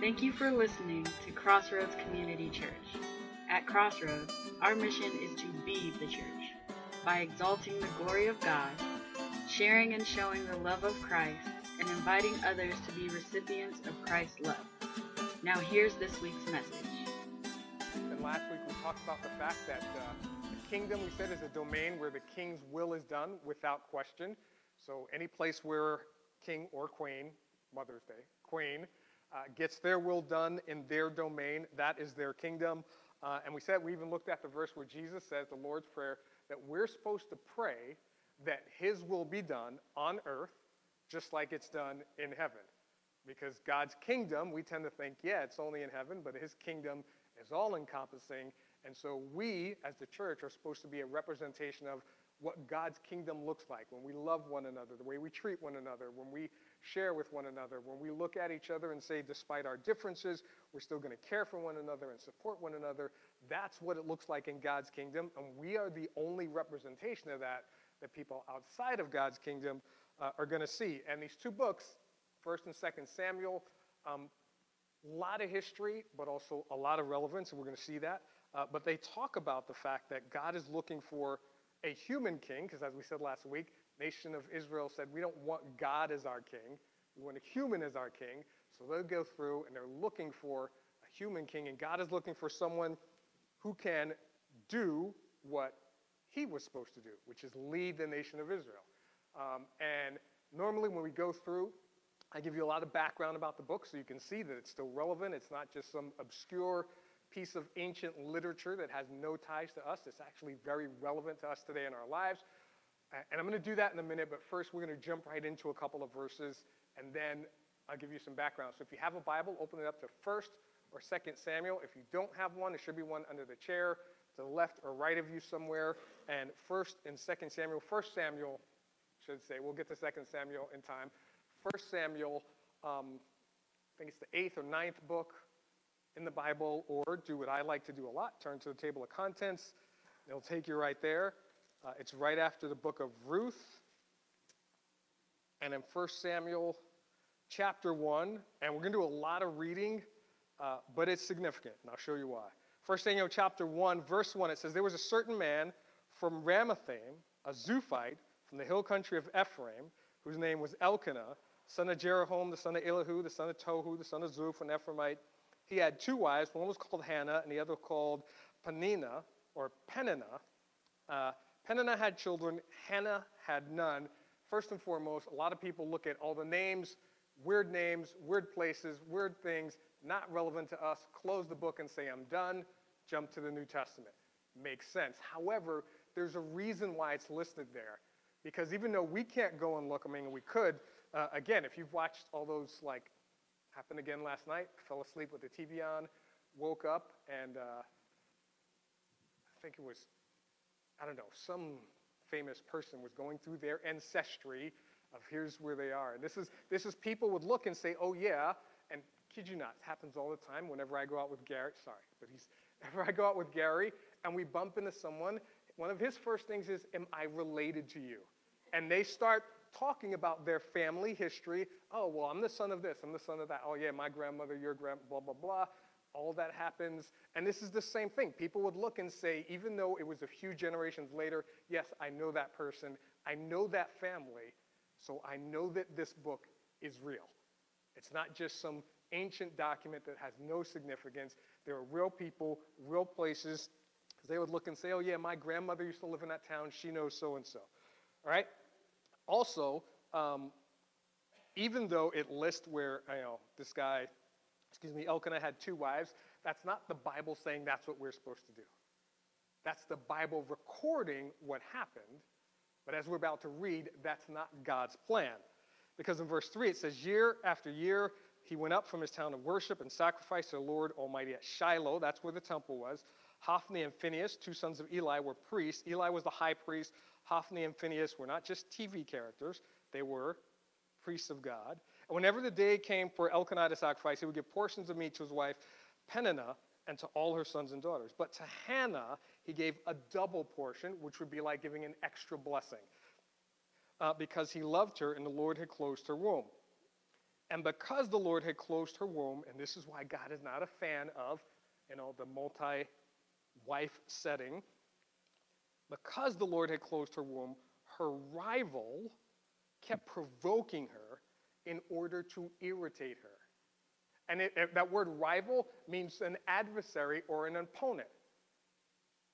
Thank you for listening to Crossroads Community Church. At Crossroads, our mission is to be the church by exalting the glory of God, sharing and showing the love of Christ, and inviting others to be recipients of Christ's love. Now here's this week's message. And last week we talked about the fact that the kingdom, we said, is a domain where the king's will is done without question. So any place where king or queen, Mother's Day, queen, gets their will done in their domain, that is their kingdom. And we said, we even looked at the verse where Jesus says, the Lord's Prayer, that we're supposed to pray that his will be done on earth just like it's done in heaven. Because God's kingdom, we tend to think, yeah, it's only in heaven, but his kingdom is all-encompassing. And so we, as the church, are supposed to be a representation of what God's kingdom looks like when we love one another, the way we treat one another, when we share with one another, when we look at each other and say, despite our differences, we're still going to care for one another and support one another. That's what it looks like in God's kingdom, and we are the only representation of that that people outside of God's kingdom are going to see. And these two books, First and Second Samuel, a lot of history, but also a lot of relevance, and we're going to see that. But they talk about the fact that God is looking for a human king, because as we said last week, nation of Israel said, we don't want God as our king. We want a human as our king. So they'll go through and they're looking for a human king, and God is looking for someone who can do what he was supposed to do, which is lead the nation of Israel. And normally when we go through, I give you a lot of background about the book so you can see that it's still relevant. It's not just some obscure piece of ancient literature that has no ties to us. It's actually very relevant to us today in our lives. And I'm going to do that in a minute, but first we're going to jump right into a couple of verses, and then I'll give you some background. So if you have a Bible, open it up to First or Second Samuel. If you don't have one, there should be one under the chair to the left or right of you somewhere. And First and Second Samuel, First Samuel, should say, we'll get to Second Samuel in time. First Samuel, I think it's the 8th or 9th book in the Bible, or do what I like to do a lot, turn to the table of contents. It'll take you right there. It's right after the book of Ruth, and in 1 Samuel chapter 1, and we're going to do a lot of reading, but it's significant, and I'll show you why. 1 Samuel chapter 1, verse 1, it says, there was a certain man from Ramathaim, a Zophite, from the hill country of Ephraim, whose name was Elkanah, son of Jeroham, the son of Elihu, the son of Tohu, the son of Zuph, an Ephraimite. He had two wives, one was called Hannah, and the other called Peninnah, or Peninnah. Peninnah had children, Hannah had none. First and foremost, a lot of people look at all the names, weird places, weird things, not relevant to us, close the book and say, I'm done, jump to the New Testament. Makes sense. However, there's a reason why it's listed there, because even though we can't go and look, I mean, we could, again, if you've watched all those, like, happened again last night, fell asleep with the TV on, woke up, and I think it was, I don't know, some famous person was going through their ancestry of here's where they are. And this is people would look and say, oh yeah, and kid you not, it happens all the time whenever I go out with Gary, whenever I go out with Gary and we bump into someone, one of his first things is, am I related to you? And they start talking about their family history. Oh, well, I'm the son of this, I'm the son of that. Oh yeah, my grandmother, your grandma, blah, blah, blah. All that happens, and this is the same thing. People would look and say, even though it was a few generations later, yes, I know that person, I know that family, so I know that this book is real. It's not just some ancient document that has no significance. There are real people, real places, because they would look and say, oh yeah, my grandmother used to live in that town, she knows so-and-so, all right? Also, even though it lists where, you know, this guy, Elkanah had two wives. That's not the Bible saying that's what we're supposed to do. That's the Bible recording what happened. But as we're about to read, that's not God's plan. Because in verse 3, it says, year after year, he went up from his town to worship and sacrifice to the Lord Almighty at Shiloh. That's where the temple was. Hophni and Phinehas, two sons of Eli, were priests. Eli was the high priest. Hophni and Phinehas were not just TV characters. They were priests of God. And whenever the day came for Elkanah to sacrifice, he would give portions of meat to his wife, Peninnah, and to all her sons and daughters. But to Hannah, he gave a double portion, which would be like giving an extra blessing, because he loved her and the Lord had closed her womb. And because the Lord had closed her womb, and this is why God is not a fan of, the multi-wife setting. Because the Lord had closed her womb, her rival kept provoking her in order to irritate her. And that word rival means an adversary or an opponent.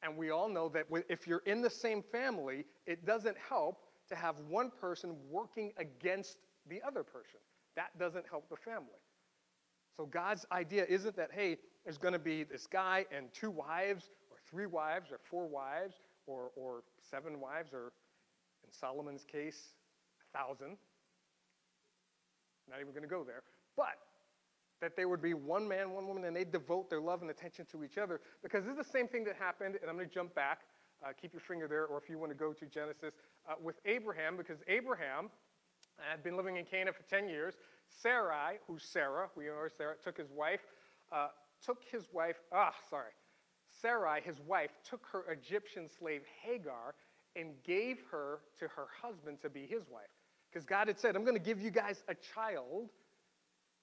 And we all know that if you're in the same family, it doesn't help to have one person working against the other person. That doesn't help the family. So God's idea isn't that, hey, there's going to be this guy and two wives or three wives or four wives or seven wives or, in Solomon's case, 1,000. Not even going to go there. But that they would be one man, one woman, and they devote their love and attention to each other. Because this is the same thing that happened, and I'm going to jump back. Keep your finger there, or if you want to go to Genesis, with Abraham, because Abraham had been living in Cana for 10 years. Sarai, who's Sarah, we know Sarah, Sarai, his wife, took her Egyptian slave Hagar and gave her to her husband to be his wife. Because God had said, I'm going to give you guys a child.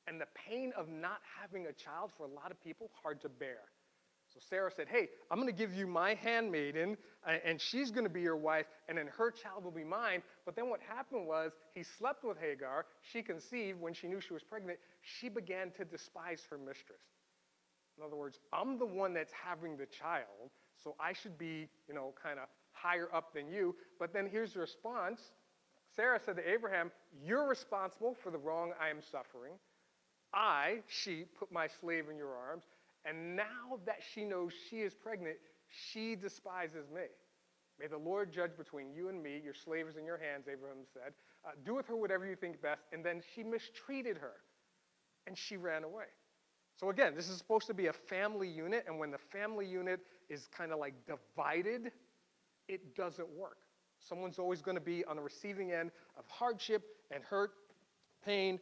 And the pain of not having a child for a lot of people, hard to bear. So Sarah said, hey, I'm going to give you my handmaiden, and she's going to be your wife, and then her child will be mine. But then what happened was he slept with Hagar. She conceived. When she knew she was pregnant, she began to despise her mistress. In other words, I'm the one that's having the child, so I should be, kind of higher up than you. But then here's the response. Sarah said to Abraham, you're responsible for the wrong I am suffering. She put my slave in your arms, and now that she knows she is pregnant, she despises me. May the Lord judge between you and me. Your slave is in your hands, Abraham said. Do with her whatever you think best. And then she mistreated her, and she ran away. So again, this is supposed to be a family unit, and when the family unit is kind of like divided, it doesn't work. Someone's always going to be on the receiving end of hardship and hurt, pain,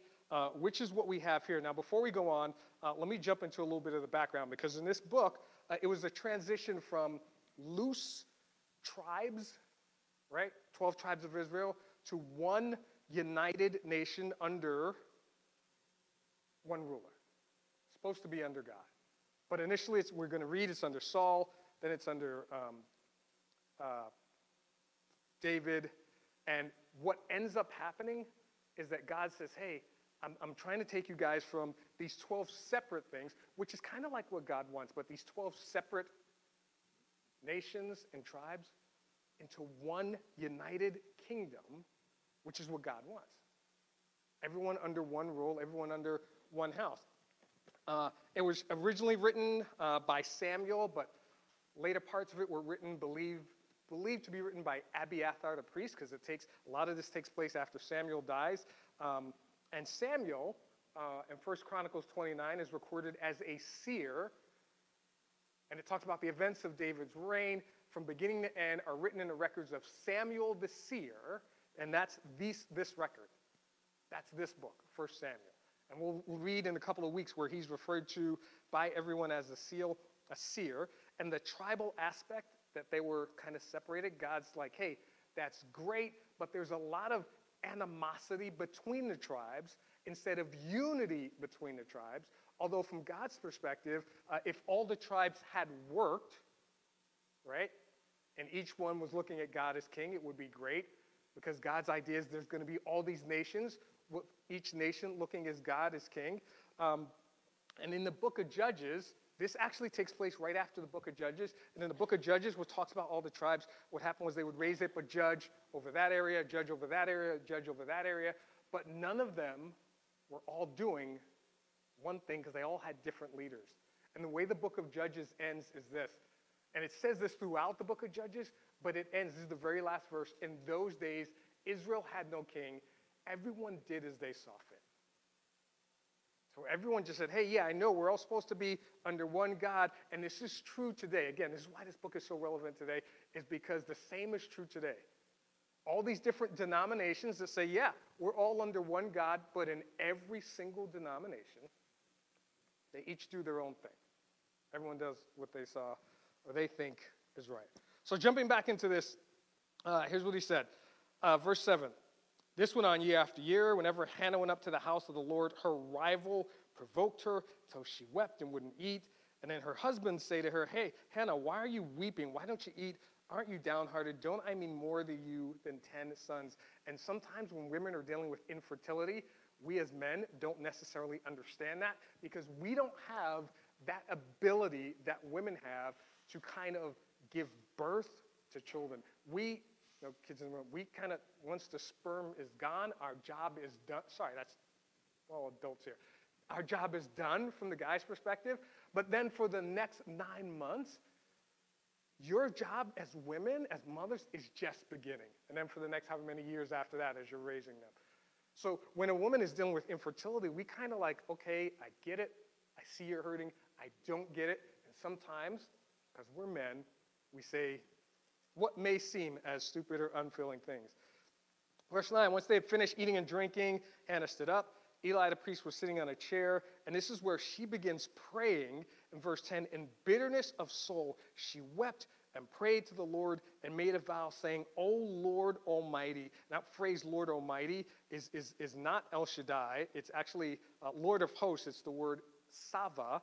which is what we have here. Now, before we go on, let me jump into a little bit of the background, because in this book, it was a transition from loose tribes, right, 12 tribes of Israel, to one united nation under one ruler. It's supposed to be under God. But initially, we're going to read it's under Saul, then it's under David. And what ends up happening is that God says, hey, I'm trying to take you guys from these 12 separate things, which is kind of like what God wants, but these 12 separate nations and tribes into one united kingdom, which is what God wants. Everyone under one rule, everyone under one house. It was originally written by Samuel, but later parts of it were believed to be written by Abiathar the priest, because a lot of this takes place after Samuel dies. And Samuel, in First Chronicles 29, is recorded as a seer. And it talks about the events of David's reign from beginning to end are written in the records of Samuel the seer. And that's this record. That's this book, First Samuel. And we'll read in a couple of weeks where he's referred to by everyone as a seer. And the tribal aspect that they were kind of separated, God's like, hey, that's great, but there's a lot of animosity between the tribes instead of unity between the tribes. Although from God's perspective, if all the tribes had worked, right, and each one was looking at God as king, it would be great, because God's idea is there's going to be all these nations, each nation looking as God as king. And in the book of Judges, this actually takes place right after the book of Judges. And in the book of Judges, which talks about all the tribes, what happened was they would raise up a judge over that area, a judge over that area, a judge over that area. But none of them were all doing one thing, because they all had different leaders. And the way the book of Judges ends is this. And it says this throughout the book of Judges, but it ends, this is the very last verse, in those days, Israel had no king. Everyone did as they saw fit. So everyone just said, hey, yeah, I know we're all supposed to be under one God, and this is true today. Again, this is why this book is so relevant today, is because the same is true today. All these different denominations that say, yeah, we're all under one God, but in every single denomination, they each do their own thing. Everyone does what they saw or they think is right. So jumping back into this, here's what he said. Verse 7. This went on year after year. Whenever Hannah went up to the house of the Lord, her rival provoked her till she wept and wouldn't eat. And then her husband say to her, "Hey, Hannah, why are you weeping? Why don't you eat? Aren't you downhearted? Don't I mean more to you than 10 sons? And sometimes when women are dealing with infertility, we as men don't necessarily understand that because we don't have that ability that women have to kind of give birth to children. We, you know, kids in the room, we kind of, once the sperm is gone, our job is done. Sorry, that's all adults here. Our job is done from the guy's perspective. But then for the next 9 months, your job as women, as mothers, is just beginning. And then for the next however many years after that as you're raising them. So when a woman is dealing with infertility, we kind of like, okay, I get it. I see you're hurting. I don't get it. And sometimes, because we're men, we say what may seem as stupid or unfeeling things. Verse 9, once they had finished eating and drinking, Hannah stood up. Eli the priest was sitting on a chair, and this is where she begins praying. In verse 10, in bitterness of soul, she wept and prayed to the Lord and made a vow saying, "O Lord Almighty." That phrase, Lord Almighty, is not El Shaddai. It's actually Lord of hosts. It's the word Sava.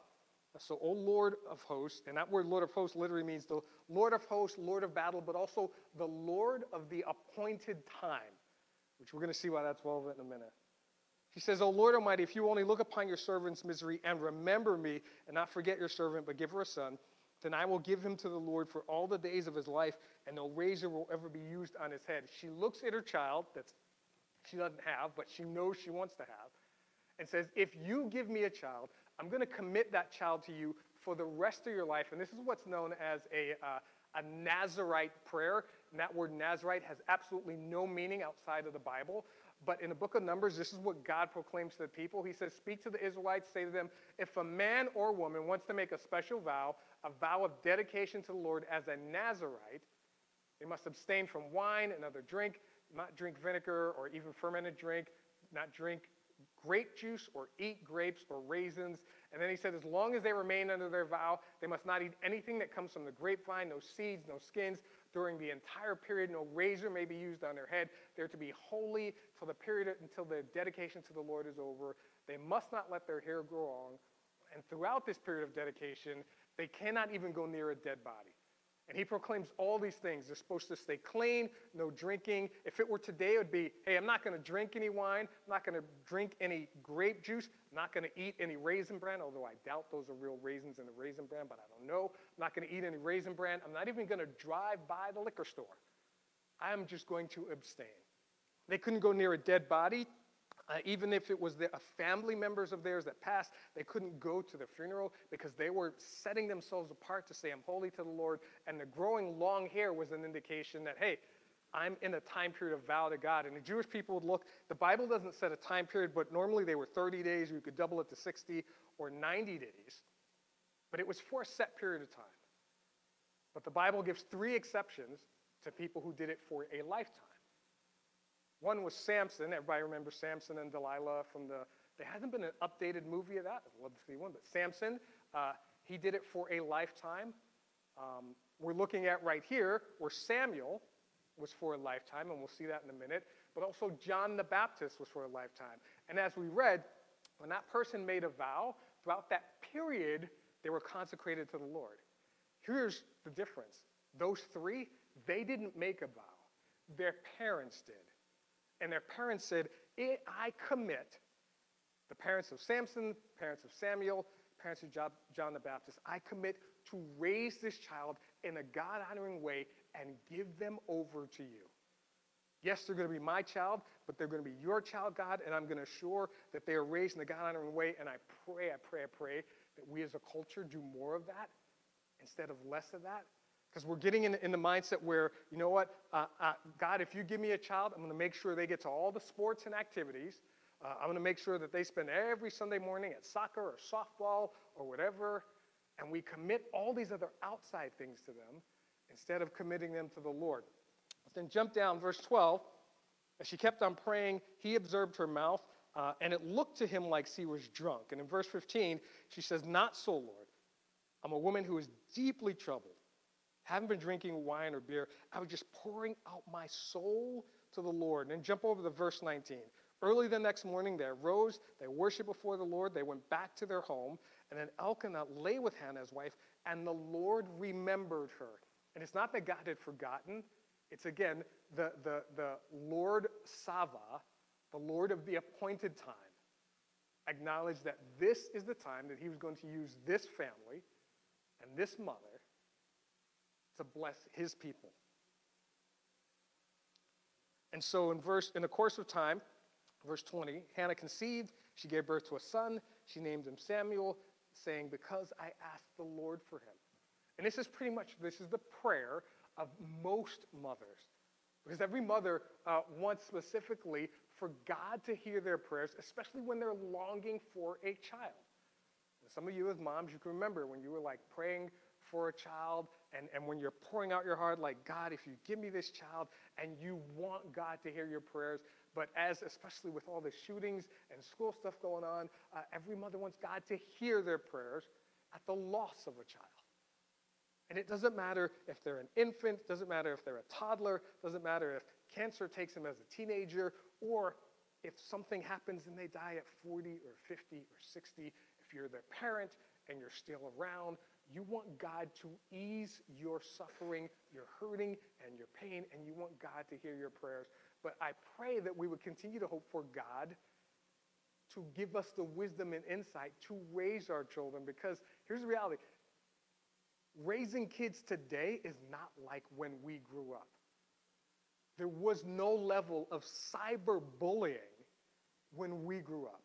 So, O Lord of hosts, and that word Lord of hosts literally means the Lord of hosts, Lord of battle, but also the Lord of the appointed time, which we're going to see why that's relevant in a minute. He says, "O Lord Almighty, if you only look upon your servant's misery and remember me and not forget your servant, but give her a son, then I will give him to the Lord for all the days of his life, and no razor will ever be used on his head." She looks at her child that she doesn't have, but she knows she wants to have, and says, "If you give me a child, I'm going to commit that child to you for the rest of your life." And this is what's known as a Nazirite prayer. And that word Nazirite has absolutely no meaning outside of the Bible. But in the book of Numbers, this is what God proclaims to the people. He says, "Speak to the Israelites, say to them, if a man or woman wants to make a special vow, a vow of dedication to the Lord as a Nazirite, they must abstain from wine, another drink, not drink vinegar or even fermented drink, not drink grape juice or eat grapes or raisins." And then he said, as long as they remain under their vow, they must not eat anything that comes from the grapevine, no seeds, no skins. During the entire period, no razor may be used on their head. They're to be holy till the period until their dedication to the Lord is over. They must not let their hair grow long. And throughout this period of dedication, they cannot even go near a dead body. And he proclaims all these things. They're supposed to stay clean, no drinking. If it were today, it would be, hey, I'm not going to drink any wine. I'm not going to drink any grape juice. I'm not going to eat any raisin bran, although I doubt those are real raisins in the raisin bran, but I don't know. I'm not going to eat any raisin bran. I'm not even going to drive by the liquor store. I'm just going to abstain. They couldn't go near a dead body. Even if it was family members of theirs that passed, they couldn't go to the funeral because they were setting themselves apart to say, I'm holy to the Lord. And the growing long hair was an indication that, hey, I'm in a time period of vow to God. And the Jewish people would look, the Bible doesn't set a time period, but normally they were 30 days. You could double it to 60 or 90 days. But it was for a set period of time. But the Bible gives 3 exceptions to people who did it for a lifetime. One was Samson. Everybody remembers Samson and Delilah from the, there hasn't been an updated movie of that. I'd love to see one, but Samson, he did it for a lifetime. We're looking at right here where Samuel was for a lifetime, and we'll see that in a minute, but also John the Baptist was for a lifetime. And as we read, when that person made a vow, throughout that period, they were consecrated to the Lord. Here's the difference. Those 3, they didn't make a vow. Their parents did. And their parents said, I commit, the parents of Samson, parents of Samuel, parents of John the Baptist, I commit to raise this child in a God-honoring way and give them over to you. Yes, they're going to be my child, but they're going to be your child, God, and I'm going to assure that they are raised in a God-honoring way, and I pray that we as a culture do more of that instead of less of that. Because we're getting in the mindset where, you know what, God, if you give me a child, I'm going to make sure they get to all the sports and activities. I'm going to make sure that they spend every Sunday morning at soccer or softball or whatever. And we commit all these other outside things to them instead of committing them to the Lord. Then jump down, verse 12. As she kept on praying, he observed her mouth, and it looked to him like she was drunk. And in verse 15, she says, "Not so, Lord. I'm a woman who is deeply troubled. Haven't been drinking wine or beer. I was just pouring out my soul to the Lord. And then jump over to verse 19. Early the next morning they arose, they worshiped before the Lord, they went back to their home, and then Elkanah lay with Hannah, his wife, and the Lord remembered her. And it's not that God had forgotten, it's again, the Lord Sava, the Lord of the appointed time, acknowledged that this is the time that he was going to use this family and this mother to bless his people. And so in the course of time, verse 20, Hannah conceived, she gave birth to a son, she named him Samuel, saying, because I asked the Lord for him. And this is the prayer of most mothers. Because every mother wants specifically for God to hear their prayers, especially when they're longing for a child. And some of you as moms, you can remember when you were like praying for a child, and when you're pouring out your heart like, God, if you give me this child, and you want God to hear your prayers. But especially with all the shootings and school stuff going on, every mother wants God to hear their prayers at the loss of a child. And it doesn't matter if they're an infant, doesn't matter if they're a toddler, doesn't matter if cancer takes them as a teenager, or if something happens and they die at 40 or 50 or 60, if you're their parent and you're still around, you want God to ease your suffering, your hurting, and your pain, and you want God to hear your prayers. But I pray that we would continue to hope for God to give us the wisdom and insight to raise our children, because here's the reality. Raising kids today is not like when we grew up. There was no level of cyberbullying when we grew up.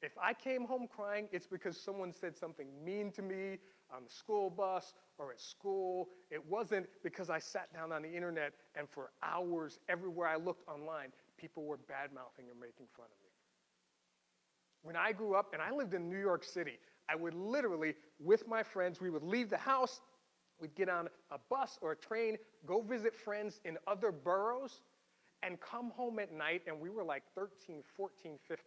If I came home crying, it's because someone said something mean to me on the school bus or at school. It wasn't because I sat down on the internet and for hours everywhere I looked online, people were bad-mouthing or making fun of me. When I grew up, and I lived in New York City, I would literally, with my friends, we would leave the house, we'd get on a bus or a train, go visit friends in other boroughs, and come home at night, and we were like 13, 14, 15.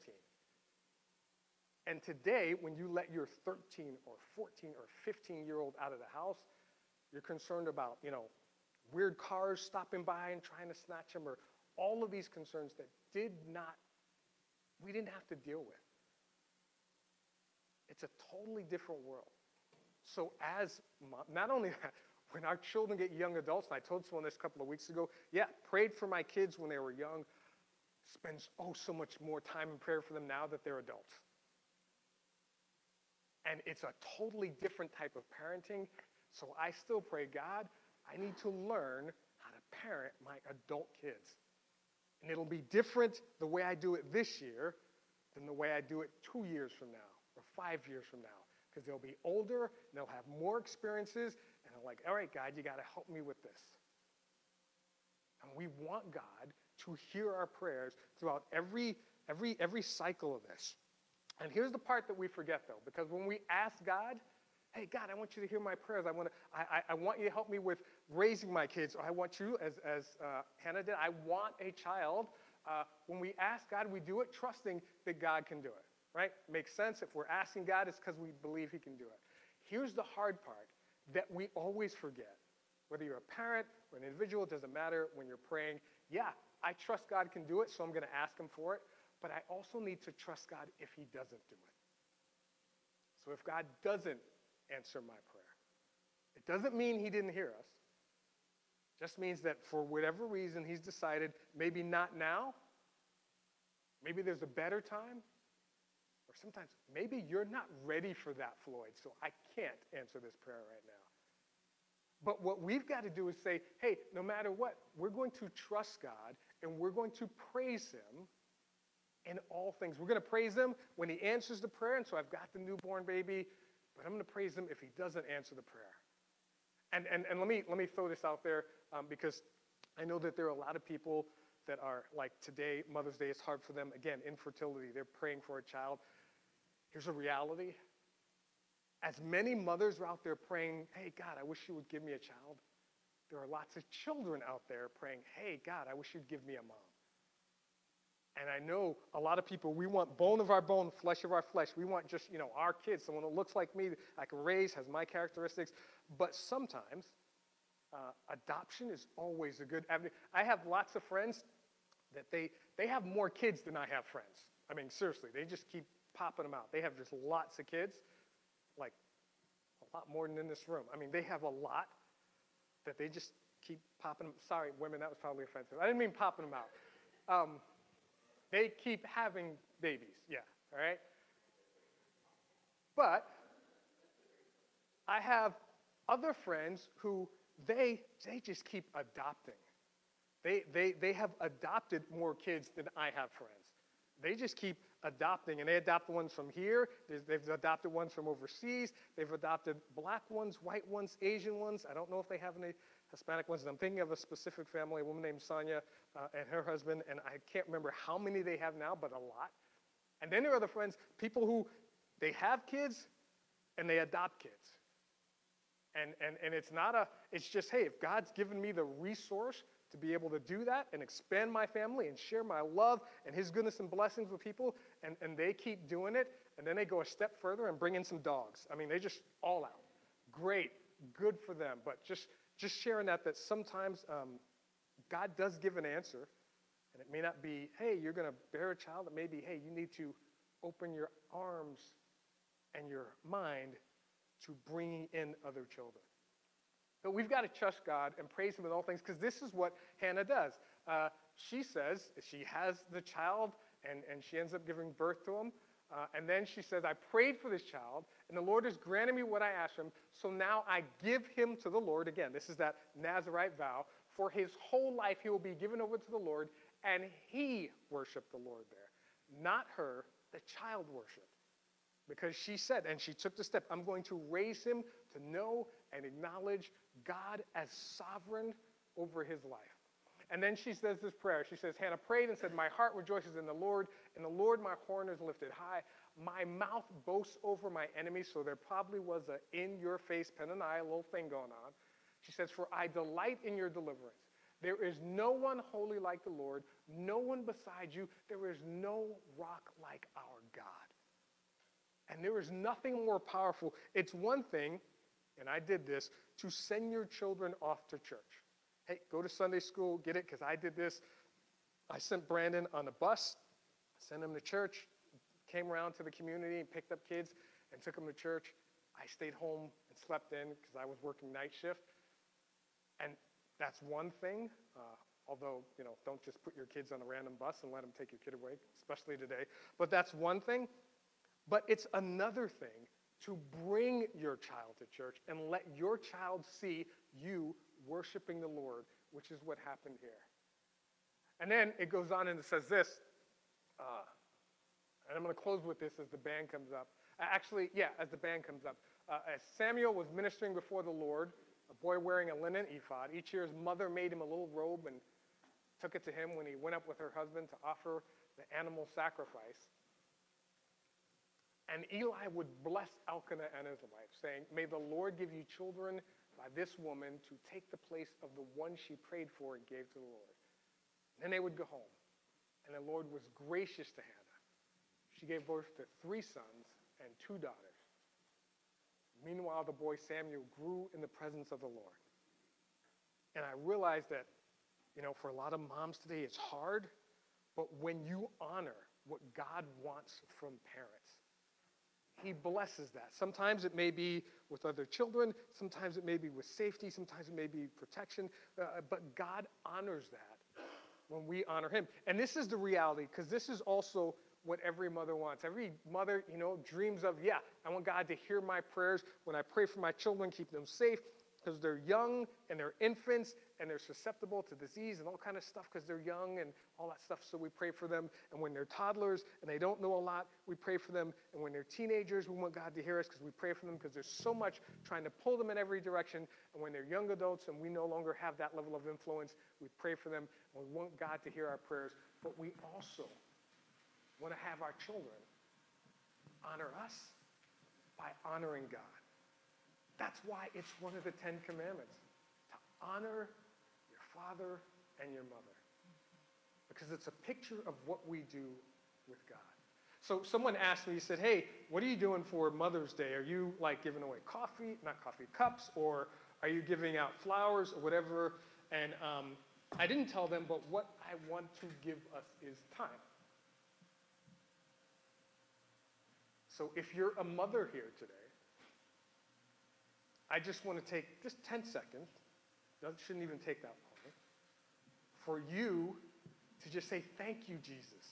And today, when you let your 13 or 14 or 15-year-old out of the house, you're concerned about, weird cars stopping by and trying to snatch them, or all of these concerns that we didn't have to deal with. It's a totally different world. So not only that, when our children get young adults, and I told someone this a couple of weeks ago, prayed for my kids when they were young, spends so much more time in prayer for them now that they're adults. And it's a totally different type of parenting. So I still pray, God, I need to learn how to parent my adult kids. And it'll be different the way I do it this year than the way I do it 2 years from now or 5 years from now, because they'll be older, and they'll have more experiences, and they're like, all right, God, you got to help me with this. And we want God to hear our prayers throughout every cycle of this. And here's the part that we forget, though, because when we ask God, hey, God, I want you to hear my prayers. I want you to help me with raising my kids. Or I want you, as Hannah did, I want a child. When we ask God, we do it trusting that God can do it. Right? Makes sense. If we're asking God, it's because we believe he can do it. Here's the hard part that we always forget. Whether you're a parent or an individual, it doesn't matter when you're praying. Yeah, I trust God can do it, so I'm going to ask him for it. But I also need to trust God if he doesn't do it. So if God doesn't answer my prayer, it doesn't mean he didn't hear us. It just means that for whatever reason, he's decided maybe not now, maybe there's a better time, or sometimes maybe you're not ready for that, Floyd, so I can't answer this prayer right now. But what we've got to do is say, hey, no matter what, we're going to trust God and we're going to praise him in all things. We're going to praise him when he answers the prayer, and so I've got the newborn baby, but I'm going to praise him if he doesn't answer the prayer. And let me throw this out there because I know that there are a lot of people that are like today, Mother's Day is hard for them. Again, infertility, they're praying for a child. Here's a reality. As many mothers are out there praying, hey, God, I wish you would give me a child, there are lots of children out there praying, hey, God, I wish you'd give me a mom. And I know a lot of people, we want bone of our bone, flesh of our flesh. We want just, our kids, someone that looks like me, I can raise, has my characteristics. But sometimes adoption is always a good avenue. I have lots of friends that they have more kids than I have friends. I mean, seriously, they just keep popping them out. They have just lots of kids, like a lot more than in this room. I mean, they have a lot that they just keep popping them. Sorry, women, that was probably offensive. I didn't mean popping them out. They keep having babies, yeah, all right? But I have other friends who they just keep adopting. They have adopted more kids than I have friends. They just keep adopting, and they adopt ones from here. They've adopted ones from overseas. They've adopted black ones, white ones, Asian ones. I don't know if they have any Hispanic ones. And I'm thinking of a specific family, a woman named Sonia and her husband, and I can't remember how many they have now, but a lot. And then there are the friends, people who they have kids and they adopt kids. And it's not a, it's just, hey, if God's given me the resource to be able to do that and expand my family and share my love and his goodness and blessings with people, and they keep doing it, and then they go a step further and bring in some dogs. I mean, they just all out. Great, good for them. But just sharing that sometimes God does give an answer, and it may not be, hey, you're going to bear a child. It may be, hey, you need to open your arms and your mind to bringing in other children. But we've got to trust God and praise him in all things, because this is what Hannah does. She says she has the child, and she ends up giving birth to him. And then she says, I prayed for this child, and the Lord has granted me what I asked him, so now I give him to the Lord. Again, this is that Nazirite vow. For his whole life he will be given over to the Lord, and he worshiped the Lord there. Not her, the child worshiped. Because she said, and she took the step, I'm going to raise him to know and acknowledge God as sovereign over his life. And then she says this prayer. She says, Hannah prayed and said, my heart rejoices in the Lord. In the Lord my horn is lifted high. My mouth boasts over my enemies. So there probably was a in-your-face Peninnah little thing going on. She says, for I delight in your deliverance. There is no one holy like the Lord. No one beside you. There is no rock like our God. And there is nothing more powerful. It's one thing, and I did this, to send your children off to church. Hey, go to Sunday school, get it, because I did this. I sent Brandon on a bus, sent him to church, came around to the community and picked up kids and took them to church. I stayed home and slept in because I was working night shift. And that's one thing. Although, you know, don't just put your kids on a random bus and let them take your kid away, especially today. But that's one thing. But it's another thing to bring your child to church and let your child see you worshiping the Lord, which is what happened here. And then it goes on and it says this, and I'm going to close with this as the band comes up. Actually, yeah, as the band comes up. As Samuel was ministering before the Lord, a boy wearing a linen ephod, each year his mother made him a little robe and took it to him when he went up with her husband to offer the animal sacrifice. And Eli would bless Elkanah and his wife, saying, may the Lord give you children by this woman to take the place of the one she prayed for and gave to the Lord. And then they would go home. And the Lord was gracious to Hannah. She gave birth to 3 sons and 2 daughters. Meanwhile, the boy Samuel grew in the presence of the Lord. And I realized that, you know, for a lot of moms today, it's hard. But when you honor what God wants from parents, He blesses that. Sometimes it may be with other children. Sometimes it may be with safety. Sometimes it may be protection. But God honors that when we honor Him. And this is the reality, because this is also what every mother wants. Every mother, you know, dreams of, yeah, I want God to hear my prayers. When I pray for my children, keep them safe, because they're young and they're infants and they're susceptible to disease and all kind of stuff because they're young and all that stuff. So we pray for them. And when they're toddlers and they don't know a lot, we pray for them. And when they're teenagers, we want God to hear us because we pray for them because there's so much trying to pull them in every direction. And when they're young adults and we no longer have that level of influence, we pray for them and we want God to hear our prayers. But we also want to have our children honor us by honoring God. That's why it's one of the 10 Commandments, to honor your father and your mother, because it's a picture of what we do with God. So someone asked me, he said, hey, what are you doing for Mother's Day? Are you like giving away coffee, not coffee, cups, or Are you giving out flowers or whatever? And I didn't tell them, but what I want to give us is time. So if you're a mother here today, I just want to take just 10 seconds, that shouldn't even take that long, for you to just say thank you, Jesus,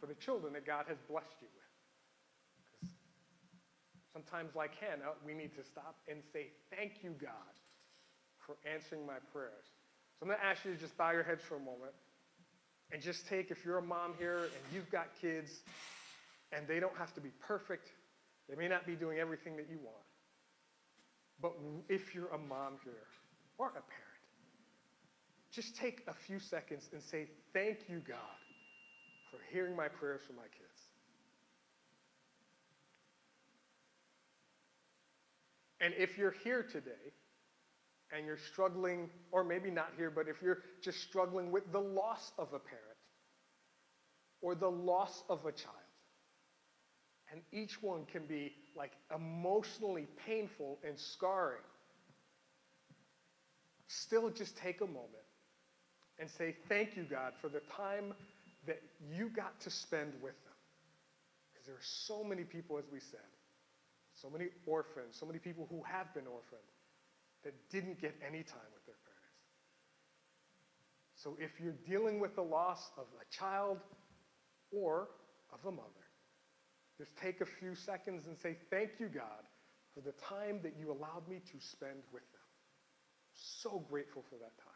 for the children that God has blessed you with. Because sometimes, like Hannah, we need to stop and say thank you, God, for answering my prayers. So I'm going to ask you to just bow your heads for a moment and just take, if you're a mom here and you've got kids and they don't have to be perfect, they may not be doing everything that you want. But if you're a mom here or a parent, just take a few seconds and say, thank you, God, for hearing my prayers for my kids. And if you're here today and you're struggling, or maybe not here, but if you're just struggling with the loss of a parent or the loss of a child, and each one can be like emotionally painful and scarring, still just take a moment and say thank you, God, for the time that you got to spend with them. Because there are so many people, as we said, so many orphans, so many people who have been orphaned that didn't get any time with their parents. So if you're dealing with the loss of a child or of a mother, just take a few seconds and say, thank you, God, for the time that you allowed me to spend with them. So grateful for that time.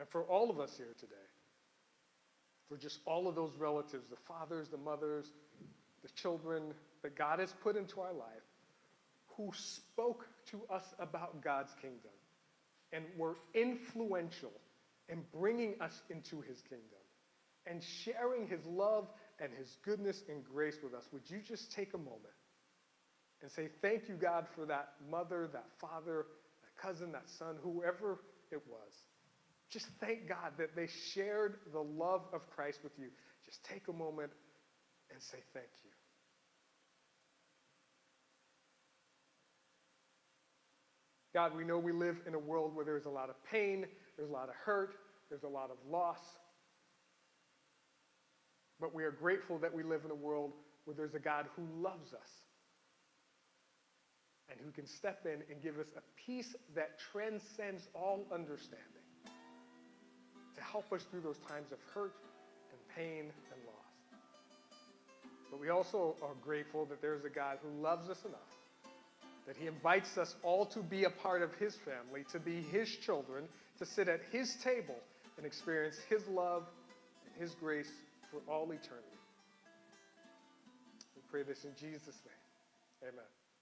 And for all of us here today, for just all of those relatives, the fathers, the mothers, the children that God has put into our life, who spoke to us about God's kingdom and were influential and bringing us into his kingdom and sharing his love and his goodness and grace with us. Would you just take a moment and say, thank you, God, for that mother, that father, that cousin, that son, whoever it was. Just thank God that they shared the love of Christ with you. Just take a moment and say thank you. God, we know we live in a world where there's a lot of pain, there's a lot of hurt, there's a lot of loss. But we are grateful that we live in a world where there's a God who loves us and who can step in and give us a peace that transcends all understanding to help us through those times of hurt and pain and loss. But we also are grateful that there's a God who loves us enough that he invites us all to be a part of his family, to be his children, to sit at his table and experience his love and his grace for all eternity. We pray this in Jesus' name. Amen.